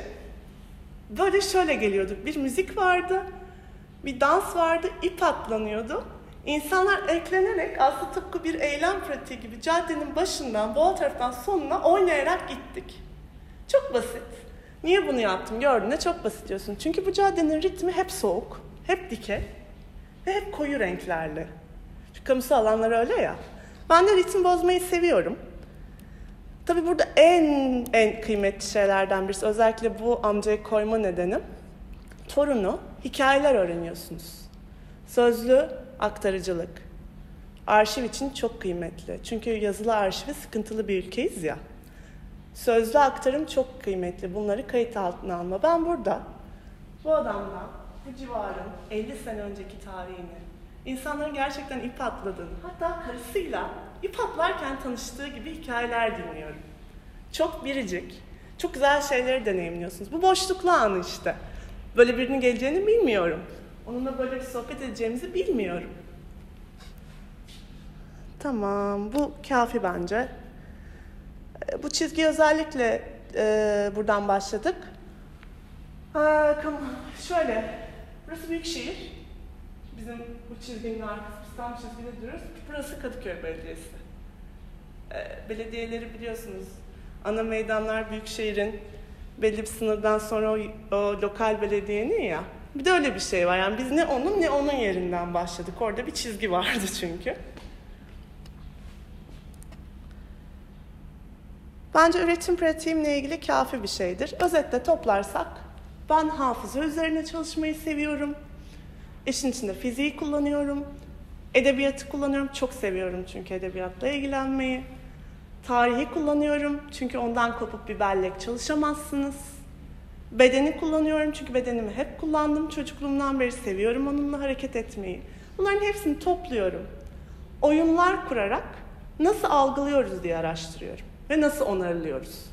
Böyle şöyle geliyorduk. Bir müzik vardı, bir dans vardı, ip atlanıyordu. İnsanlar eklenerek aslında tıpkı bir eylem pratiği gibi caddenin başından, bol taraftan sonuna oynayarak gittik. Çok basit. Niye bunu yaptım? Gördüğünde çok basit diyorsun. Çünkü bu caddenin ritmi hep soğuk, hep dikey ve hep koyu renklerle. Çünkü kamusal alanlar öyle ya. Ben de ritim bozmayı seviyorum. Tabii burada en kıymetli şeylerden birisi, özellikle bu amcayı koyma nedenim, torunu hikayeler öğreniyorsunuz. Sözlü aktarıcılık. Arşiv için çok kıymetli. Çünkü yazılı arşivi sıkıntılı bir ülkeyiz ya. Sözlü aktarım çok kıymetli. Bunları kayıt altına alma. Ben burada bu adamla, bu civarın 50 sene önceki tarihini, insanların gerçekten ip atladığını, hatta karısıyla ip atlarken tanıştığı gibi hikayeler dinliyorum. Çok biricik, çok güzel şeyleri deneyimliyorsunuz. Bu boşluklu anı işte. Böyle birinin geleceğini bilmiyorum. Onunla böyle bir sohbet edeceğimizi bilmiyorum. Tamam, bu kafi bence. Bu çizgi özellikle buradan başladık. Şöyle, burası Büyükşehir. Bizim bu çizginin arkası, biz tam çizgide duruyoruz. Burası Kadıköy Belediyesi. Belediyeleri biliyorsunuz, ana meydanlar Büyükşehir'in belli bir sınırdan sonra o lokal belediyenin ya. Bir de öyle bir şey var, yani biz ne onun yerinden başladık. Orada bir çizgi vardı çünkü. Bence üretim pratiğimle ilgili kafi bir şeydir. Özetle toplarsak, ben hafıza üzerine çalışmayı seviyorum. İşin içinde fiziği kullanıyorum. Edebiyatı kullanıyorum. Çok seviyorum çünkü edebiyatla ilgilenmeyi. Tarihi kullanıyorum. Çünkü ondan kopup bir bellek çalışamazsınız. Bedeni kullanıyorum. Çünkü bedenimi hep kullandım. Çocukluğumdan beri seviyorum onunla hareket etmeyi. Bunların hepsini topluyorum. Oyunlar kurarak nasıl algılıyoruz diye araştırıyorum. Ve nasıl onarılıyoruz.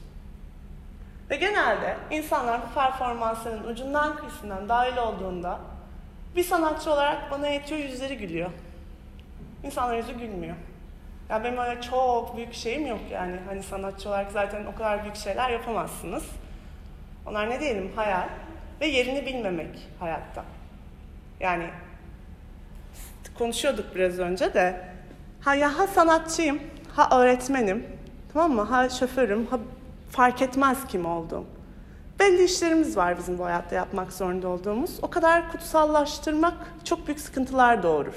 Ve genelde insanlar bu performansının ucundan kıyısından dahil olduğunda bir sanatçı olarak bana yetiyor, yüzleri gülüyor. İnsanların yüzü gülmüyor. Yani benim öyle çok büyük şeyim yok yani. Hani sanatçı olarak zaten o kadar büyük şeyler yapamazsınız. Onlar ne diyelim, hayal ve yerini bilmemek hayatta. Yani konuşuyorduk biraz önce de. Ya sanatçıyım, ha öğretmenim, tamam mı? Ha şoförüm, ha fark etmez kim olduğum. Belli işlerimiz var bizim bu hayatta yapmak zorunda olduğumuz. O kadar kutsallaştırmak çok büyük sıkıntılar doğurur.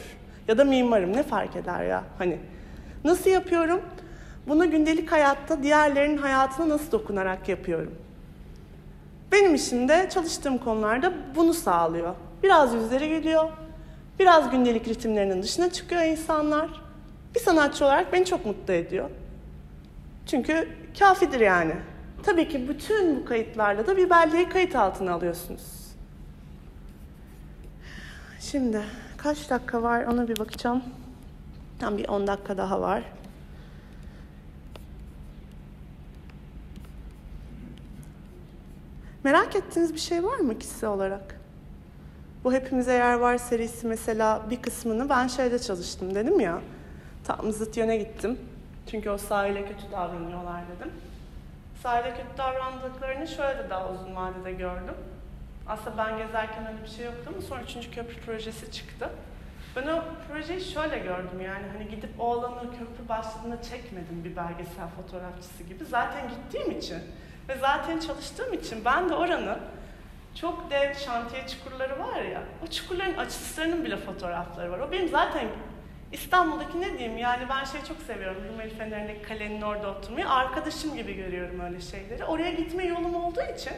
Ya da mimarım, ne fark eder ya? Hani nasıl yapıyorum? Bunu gündelik hayatta diğerlerinin hayatına nasıl dokunarak yapıyorum? Benim işim de çalıştığım konularda bunu sağlıyor. Biraz yüzlere geliyor, biraz gündelik ritimlerinin dışına çıkıyor insanlar. Bir sanatçı olarak beni çok mutlu ediyor. Çünkü kafidir yani. Tabii ki bütün bu kayıtlarla da bir belleği kayıt altına alıyorsunuz. Şimdi kaç dakika var ona bir bakacağım. Tam bir 10 dakika daha var. Merak ettiğiniz bir şey var mı kişisel olarak? Bu Hepimize Yer Var serisi mesela bir kısmını ben şeyde çalıştım dedim ya. Tam zıt yöne gittim. Çünkü o sahile kötü davranıyorlar dedim. Sahile kötü davrandıklarını şöyle de daha uzun vadede gördüm. Aslında ben gezerken öyle bir şey yoktu ama sonra 3. köprü projesi çıktı. Ben o projeyi şöyle gördüm yani hani gidip o alanı köprü başladığında çekmedim bir belgesel fotoğrafçısı gibi. Zaten gittiğim için ve zaten çalıştığım için ben de oranın çok dev şantiye çukurları var ya, o çukurların açıslarının bile fotoğrafları var. O benim zaten İstanbul'daki ne diyeyim yani ben şeyi çok seviyorum, Rumeli Feneri'ndeki kalenin orada oturmayı, arkadaşım gibi görüyorum öyle şeyleri. Oraya gitme yolum olduğu için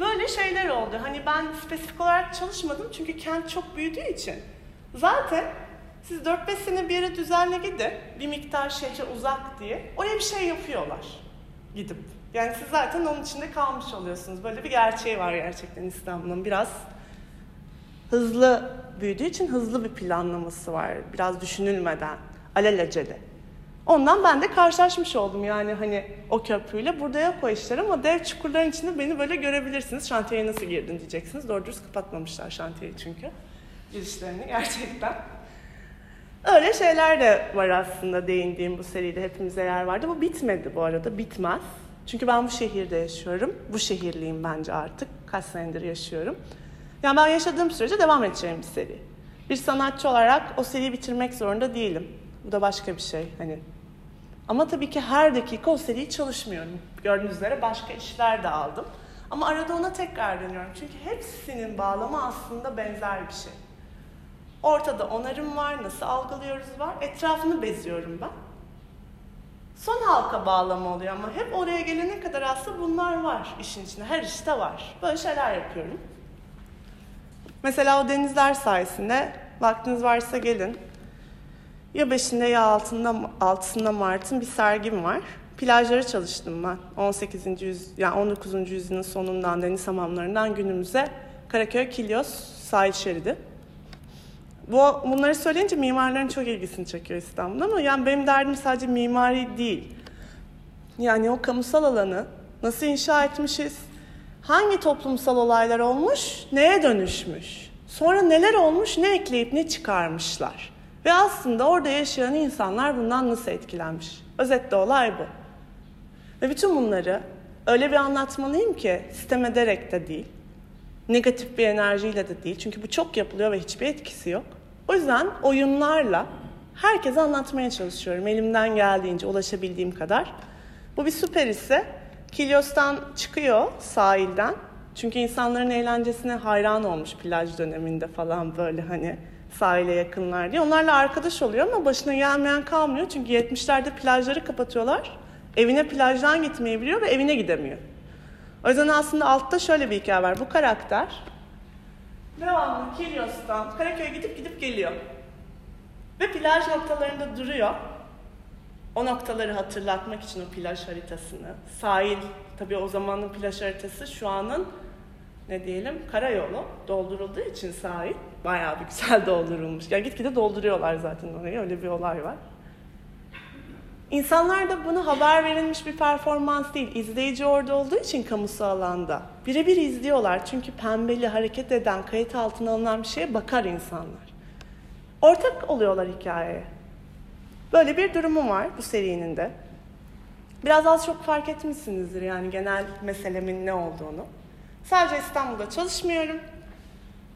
böyle şeyler oldu. Hani ben spesifik olarak çalışmadım çünkü kent çok büyüdüğü için. Zaten siz 4-5 sene bir yere düzenle gidin, bir miktar şehre uzak diye oraya bir şey yapıyorlar gidip. Yani siz zaten onun içinde kalmış oluyorsunuz. Böyle bir gerçeği var gerçekten İstanbul'un. Biraz hızlı büyüdüğü için hızlı bir planlaması var. Biraz düşünülmeden, alelacele. Ondan ben de karşılaşmış oldum yani hani o köprüyle. Burada yok o işler ama dev çukurların içinde beni böyle görebilirsiniz. Şantiyeye nasıl girdin diyeceksiniz. Doğru dürüst kapatmamışlar şantiyeyi çünkü. Girişlerini gerçekten. Öyle şeyler de var aslında değindiğim bu seride Hepimize Yer Vardı. Bu bitmedi bu arada, bitmez. Çünkü ben bu şehirde yaşıyorum. Bu şehirliyim bence artık. Kaç senedir yaşıyorum. Yani ben yaşadığım sürece devam edeceğim bir seri. Bir sanatçı olarak o seriyi bitirmek zorunda değilim. Bu da başka bir şey hani. Ama tabii ki her dakika o seriyi çalışmıyorum. Gördüğünüz üzere başka işler de aldım. Ama arada ona tekrar dönüyorum. Çünkü hepsinin bağlamı aslında benzer bir şey. Ortada onarım var, nasıl algılıyoruz var. Etrafını beziyorum ben. Son halka bağlamı oluyor ama hep oraya gelene kadar aslında bunlar var işin içinde. Her işte var. Böyle şeyler yapıyorum. Mesela o denizler sayesinde vaktiniz varsa gelin. Ya 5'inde ya 6'sında Mart'ın bir sergim var. Plajlara çalıştım ben. 19. yüzyılın sonundan deniz hamamlarından günümüze Karaköy, Kilyos, sahil şeridi. Bunları söyleyince mimarların çok ilgisini çekiyor İstanbul'da ama yani benim derdim sadece mimari değil. Yani o kamusal alanı nasıl inşa etmişiz, hangi toplumsal olaylar olmuş, neye dönüşmüş, sonra neler olmuş, ne ekleyip ne çıkarmışlar. Ve aslında orada yaşayan insanlar bundan nasıl etkilenmiş. Özetle olay bu. Ve bütün bunları öyle bir anlatmalıyım ki sitem ederek de değil, negatif bir enerjiyle de değil. Çünkü bu çok yapılıyor ve hiçbir etkisi yok. O yüzden oyunlarla herkese anlatmaya çalışıyorum. Elimden geldiğince, ulaşabildiğim kadar. Bu bir süper ise Kilyos'tan çıkıyor sahilden. Çünkü insanların eğlencesine hayran olmuş plaj döneminde falan böyle hani sahile yakınlar diye. Onlarla arkadaş oluyor ama başına gelmeyen kalmıyor. Çünkü 70'lerde plajları kapatıyorlar. Evine plajdan gitmeyi biliyor ve evine gidemiyor. O yüzden aslında altta şöyle bir hikaye var. Bu karakter devamlı Kilyos'tan Karaköy'e gidip geliyor. Ve plaj noktalarında duruyor. O noktaları hatırlatmak için o plaj haritasını, sahil, tabii o zamanın plaj haritası şu anın ne diyelim karayolu doldurulduğu için sahil bayağı bir güzel doldurulmuş. Yani gitgide dolduruyorlar zaten orayı, öyle bir olay var. İnsanlar da bunu haber verilmiş bir performans değil, izleyici orada olduğu için kamusal alanda birebir izliyorlar. Çünkü pembeli, hareket eden, kayıt altına alınan bir şeye bakar insanlar. Ortak oluyorlar hikayeye. Böyle bir durumum var bu serinin de. Biraz az çok fark etmişsinizdir yani genel meselemin ne olduğunu. Sadece İstanbul'da çalışmıyorum.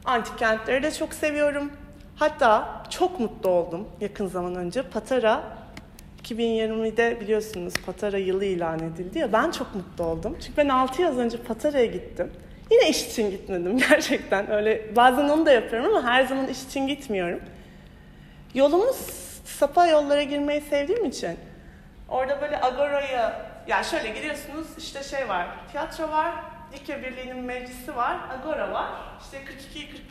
Antik kentleri de çok seviyorum. Hatta çok mutlu oldum yakın zaman önce. Patara, 2020'de biliyorsunuz Patara yılı ilan edildi ya. Ben çok mutlu oldum. Çünkü ben 6 yıl önce Patara'ya gittim. Yine iş için gitmedim gerçekten. Öyle bazen onu da yapıyorum ama her zaman iş için gitmiyorum. Yolumuz sapa yollara girmeyi sevdiğim için orada böyle agoraya, yani şöyle giriyorsunuz işte şey var, tiyatro var, Likya Birliği'nin meclisi var, agora var. İşte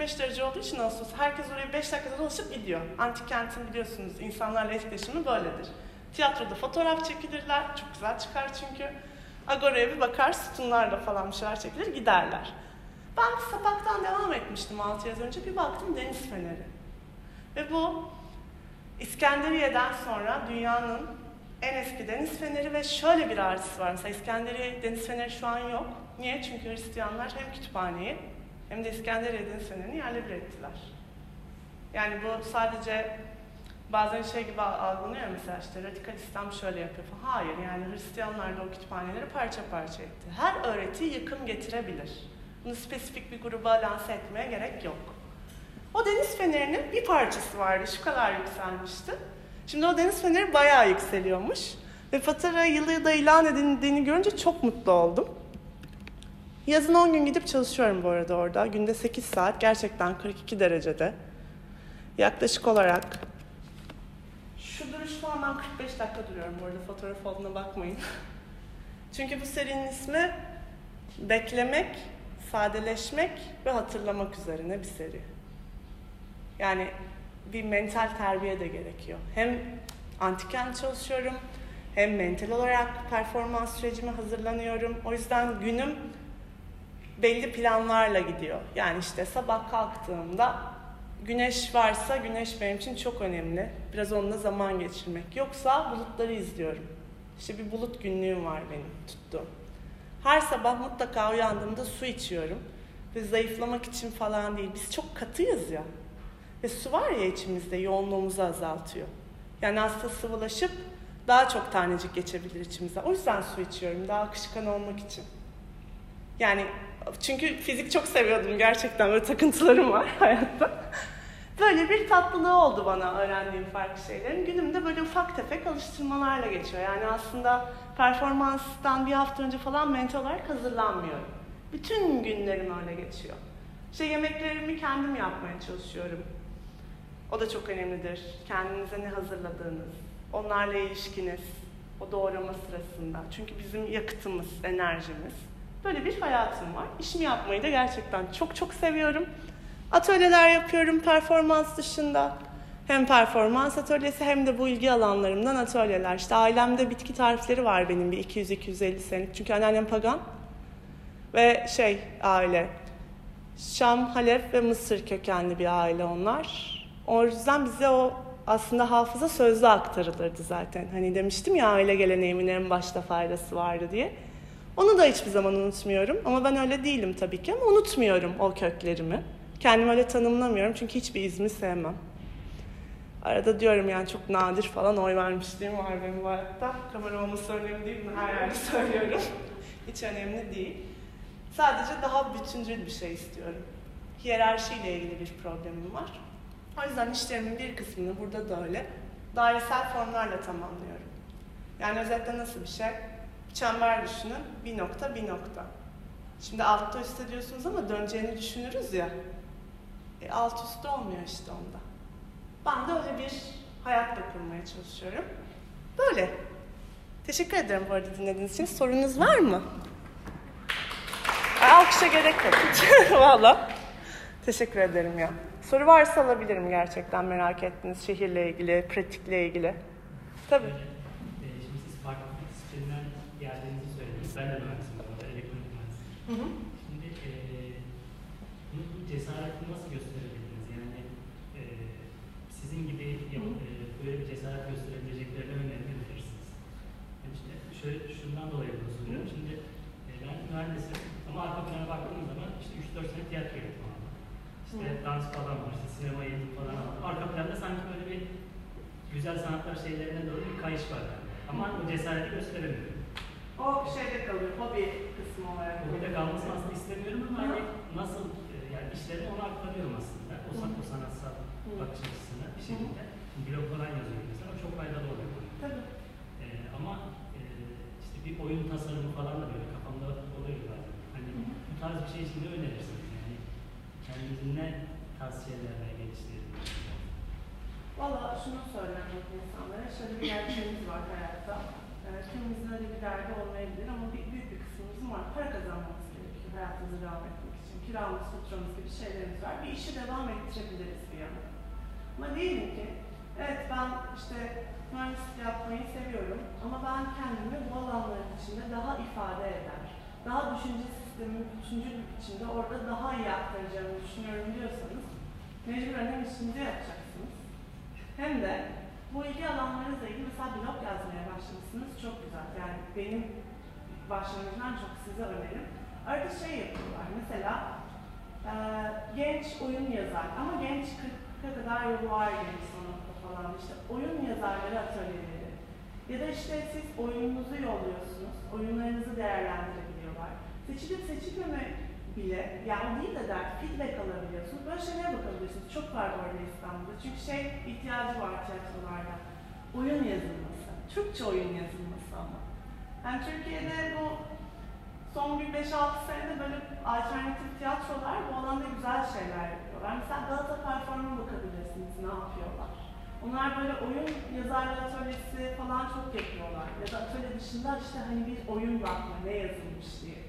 42-45 derece olduğu için Ağustos, herkes oraya 5 dakikada dolaşıp gidiyor. Antik kentin biliyorsunuz insanlarla etkileşimi böyledir. Tiyatroda fotoğraf çekilirler, çok güzel çıkar çünkü. Agora'ya bir bakar, sütunlarla falan bir şeyler çekilir, giderler. Ben sapaktan devam etmiştim 6 yıl önce, bir baktım deniz feneri. Ve bu İskenderiye'den sonra dünyanın en eski deniz feneri ve şöyle bir artısı var. Mesela İskenderiye deniz feneri şu an yok. Niye? Çünkü Hristiyanlar hem kütüphaneyi hem de İskenderiye deniz fenerini yerle bir ettiler. Yani bu sadece bazen şey gibi algılanıyor mesela işte radikal İslam şöyle yapıyor falan. Hayır yani Hristiyanlar da o kütüphaneleri parça parça etti. Her öğreti yıkım getirebilir. Bunu spesifik bir gruba lanse etmeye gerek yok. O deniz fenerinin bir parçası vardı, şu kadar yükselmişti. Şimdi o deniz feneri bayağı yükseliyormuş. Ve Patara yılı da ilan edildiğini görünce çok mutlu oldum. Yazın 10 gün gidip çalışıyorum bu arada orada. Günde 8 saat, gerçekten 42 derecede. Yaklaşık olarak şu duruştan ben 45 dakika duruyorum bu arada, fotoğraf olduğuna bakmayın. Çünkü bu serinin ismi beklemek, sadeleşmek ve hatırlamak üzerine bir seri. Yani bir mental terbiye de gerekiyor. Hem antiken çalışıyorum, hem mental olarak performans sürecime hazırlanıyorum. O yüzden günüm belli planlarla gidiyor. Yani işte sabah kalktığımda güneş varsa güneş benim için çok önemli. Biraz onunla zaman geçirmek. Yoksa bulutları izliyorum. İşte bir bulut günlüğüm var benim tuttuğum. Her sabah mutlaka uyandığımda su içiyorum. Ve zayıflamak için falan değil. Biz çok katıyız ya. Ve su var ya içimizde, yoğunluğumuzu azaltıyor. Yani aslında sıvılaşıp daha çok tanecik geçebilir içimizden. O yüzden su içiyorum, daha akışkan olmak için. Yani çünkü fizik çok seviyordum gerçekten, böyle takıntılarım var hayatta. Böyle bir tatlılığı oldu bana öğrendiğim farklı şeylerin. Günümde böyle ufak tefek alıştırmalarla geçiyor. Yani aslında performanstan bir hafta önce falan mental olarak hazırlanmıyorum. Bütün günlerim öyle geçiyor. İşte yemeklerimi kendim yapmaya çalışıyorum. O da çok önemlidir. Kendinize ne hazırladığınız, onlarla ilişkiniz, o doğrama sırasında. Çünkü bizim yakıtımız, enerjimiz. Böyle bir hayatım var. İşimi yapmayı da gerçekten çok çok seviyorum. Atölyeler yapıyorum performans dışında. Hem performans atölyesi hem de bu ilgi alanlarımdan atölyeler. İşte ailemde bitki tarifleri var benim bir 200-250 senelik. Çünkü anneannem pagan ve aile. Şam, Halep ve Mısır kökenli bir aile onlar. O yüzden bize o aslında hafıza sözlü aktarılırdı zaten. Hani demiştim ya aile geleneğimin en başta faydası vardı diye. Onu da hiçbir zaman unutmuyorum. Ama ben öyle değilim tabii ki ama unutmuyorum o köklerimi. Kendimi öyle tanımlamıyorum çünkü hiçbir izmi sevmem. Arada diyorum yani çok nadir falan oy vermişliğim var benim bu hayatta. Kamera olması önemli değil mi? Her yerde söylüyorum. Hiç önemli değil. Sadece daha bütüncül bir şey istiyorum. Hiyerarşiyle ilgili bir problemim var. O yüzden işlerimin bir kısmını burada da öyle dairesel formlarla tamamlıyorum. Yani özetle nasıl bir şey? Çember düşünün, bir nokta, bir nokta. Şimdi altta üstte diyorsunuz ama döneceğini düşünürüz ya. Alt üstte olmuyor işte onda. Ben de öyle bir hayat da kurmaya çalışıyorum. Böyle. Teşekkür ederim bu arada dinlediğiniz için. Sorunuz var mı? Alkışa gerek yok hiç. Valla. Teşekkür ederim ya. Soru varsa alabilirim gerçekten merak ettiğiniz şehirle ilgili, pratikle ilgili. Tabii. Şimdi siz farklı disiplinler geldiğinizi söylediniz. Ben de mühendisim bu arada, elektronik mühendisim. Şimdi bunun cesaretini nasıl gösterebildiniz? Yani sizin gibi böyle bir cesaret gösterebileceklerine önerir misiniz? İşte şöyle şundan dolayı bunu soruyorum. Şimdi ben mühendisim ama arka plana baktığım zaman işte 3-4 sene tiyatro yaptım. İşte dans falan var, işte sinema eğitim falan var. Arka planda sanki böyle bir güzel sanatlar şeylerine doğru bir kayış var. Ama o cesareti gösteremiyorum. O şeyde kalıyor, hobi kısmı olarak. Hobide kalmasını aslında istemiyorum ama hani nasıl, yani işlerini ona aktarıyorum aslında. O sanatsal bakış açısını bir şekilde. Şimdi blog falan yazıyorum mesela, o çok faydalı oluyor. Tabii. Ama işte bir oyun tasarımı falan da böyle kafamda oluyor zaten. Hani bu tarz bir şey şimdi önerirsin. Kendine tavsiyelerle geliştirelim. Valla şunu söylemek insanlara, şöyle bir gerçeğimiz var hayatta. Kimimizin öyle bir derdi olmayabilir ama büyük bir kısmımızın var. Para kazanmamız gerekiyor hayatımızı devam etmek için. Kiramız, faturamız gibi şeylerimiz var. Bir işi devam ettirebiliriz bir yana. Ama diyelim ki, evet ben işte mühendislik yapmayı seviyorum ama ben kendimi bu alanların içinde daha ifade eder, daha düşüncesiz sistemin üçüncü biçimde orada daha iyi aktaracağımı düşünüyorum diyorsanız mecburen hem işinizi yapacaksınız hem de bu ilgi alanlarınızla ilgili mesela blog yazmaya başlamışsınız. Çok güzel. Yani benim başlangıcından çok size önerim. Arada şey yapıyorlar mesela genç oyun yazar ama genç 40'a kadar yolu var genç sanatta falan işte oyun yazarları atölyeleri ya da işte siz oyununuzu yolluyorsunuz. Oyunlarınızı değerlendirin. Seçilip seçilmeme bile, yani değil de der, feedback alabiliyorsunuz. Böyle şeylere bakabiliyorsunuz. Çok var bu arada İstanbul'da. Çünkü ihtiyacı var tiyatrolarda. Oyun yazılması. Türkçe oyun yazılması ama. Yani Türkiye'de bu son bir 5-6 senede böyle alternatif tiyatrolar bu alanda güzel şeyler yapıyorlar. Mesela Galata Perform'a bakabilirsiniz ne yapıyorlar. Onlar böyle oyun yazarlı atölyesi falan çok yapıyorlar. Ya da atölye dışında işte hani bir oyun bakma, ne yazılmış diye.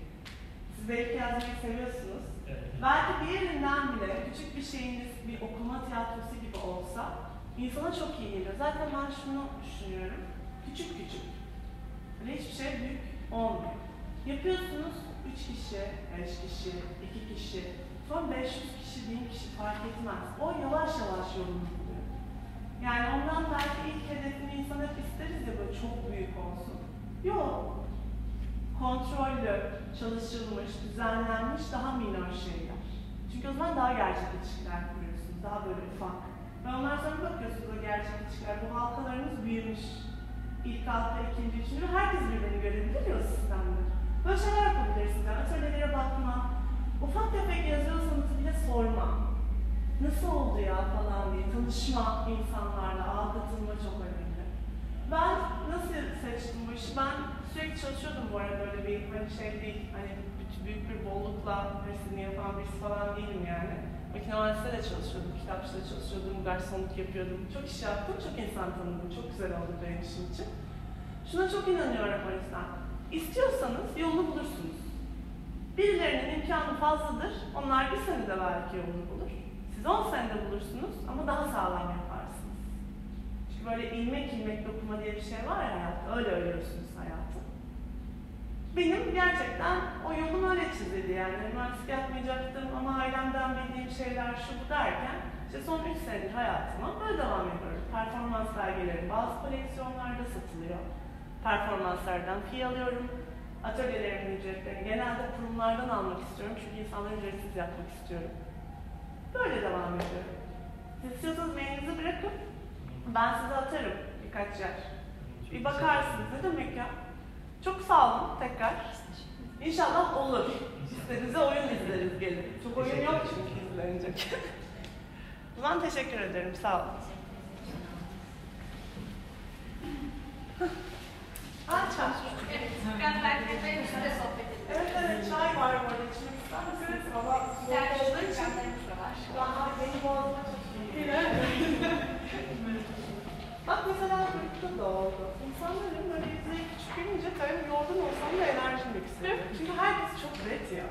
Siz belki yazmayı seviyorsunuz. Evet. Belki bir yerinden bile küçük bir şeyiniz, bir okuma tiyatrosu gibi olsa insana çok iyi geliyor. Zaten ben şunu düşünüyorum, küçük küçük. Böyle hiçbir şey büyük olmuyor. Yapıyorsunuz 3 kişi, 5 kişi, 2 kişi, son 500 kişi, 1000 kişi fark etmez. O yavaş yavaş yolunu buluyor. Yani ondan belki ilk hedefini insan hep isteriz ya böyle çok büyük olsun. Yok. Kontrollü, çalışılmış, düzenlenmiş daha minor şeyler. Çünkü o zaman daha gerçek ilişkiler kuruyorsunuz, daha böyle ufak. Ve ondan sonra bakıyorsunuz o gerçek ilişkiler, bu halkalarınız büyümüş. İlk halka, ikinci, üçüncü, herkes birbirini görebilir ya o sistemde. Böyle şeyler yapabilirsiniz, yani atölyelere bakma. Ufak tefek yazıyorsanız bile sorma. Nasıl oldu ya falan diye, tanışma insanlarla, katılma çok önemli. Ben nasıl seçtim bu işi? Ben sürekli çalışıyordum bu arada böyle bir hani şey değil, hani büyük bir bollukla hırsızını yapan birisi falan değilim yani. Makine mühendisliğinde de çalışıyordum, kitapçıda çalışıyordum, garsonluk yapıyordum. Çok iş yaptım, çok insan tanıdım, çok güzel oldu benim işim için. Şuna çok inanıyorum o yüzden. İstiyorsanız yolunu bulursunuz. Birilerinin imkanı fazladır, onlar bir senede belki yolunu bulur. Siz 10 senede bulursunuz ama daha sağlam yaparsınız. Çünkü böyle ilmek ilmek dokuma diye bir şey var ya hayatta, öyle ölüyorsunuz hayatı. Benim gerçekten o yolum öyle çizildi yani. Mühendislik yapmayacaktım ama ailemden bildiğim şeyler şu bu derken işte son 3 senedir hayatıma böyle devam ediyorum. Performans belgeleri bazı koleksiyonlarda satılıyor. Performanslardan fee alıyorum. Atölyelerimin ücretlerini genelde kurumlardan almak istiyorum çünkü insanları ücretsiz yapmak istiyorum. Böyle devam ediyorum. Siz istiyorsanız mailinizi bırakın. Ben size atarım birkaç yer. Bir bakarsınız ne demek ya. Çok sağ olun tekrar. İnşallah olur. İstediğinize oyun izleriz gelin. Çok oyun yok çünkü izlenecek. O zaman teşekkür ederim. Sağ olun. Çay. Evet. Biraz belki size sohbet edelim. Evet çay var orada içmek ister misiniz? Valla boğaz olduğu için. Benim boğazıma çok iyi. Bak mesela burada da oldu. İnsanların böyle yüzeye küçük söyleyeyim, yorgun olsam da enerjim yüksek. Çünkü herkes çok red ya.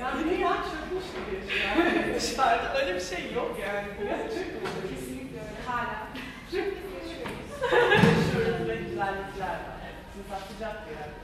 Yani dünya çökmüş gibi yaşıyor. Dışarıda öyle bir şey yok yani. Kesinlikle öyle. Hala. Çok güzel. Şöyle güzellikler var. Sizin satacak bir yer.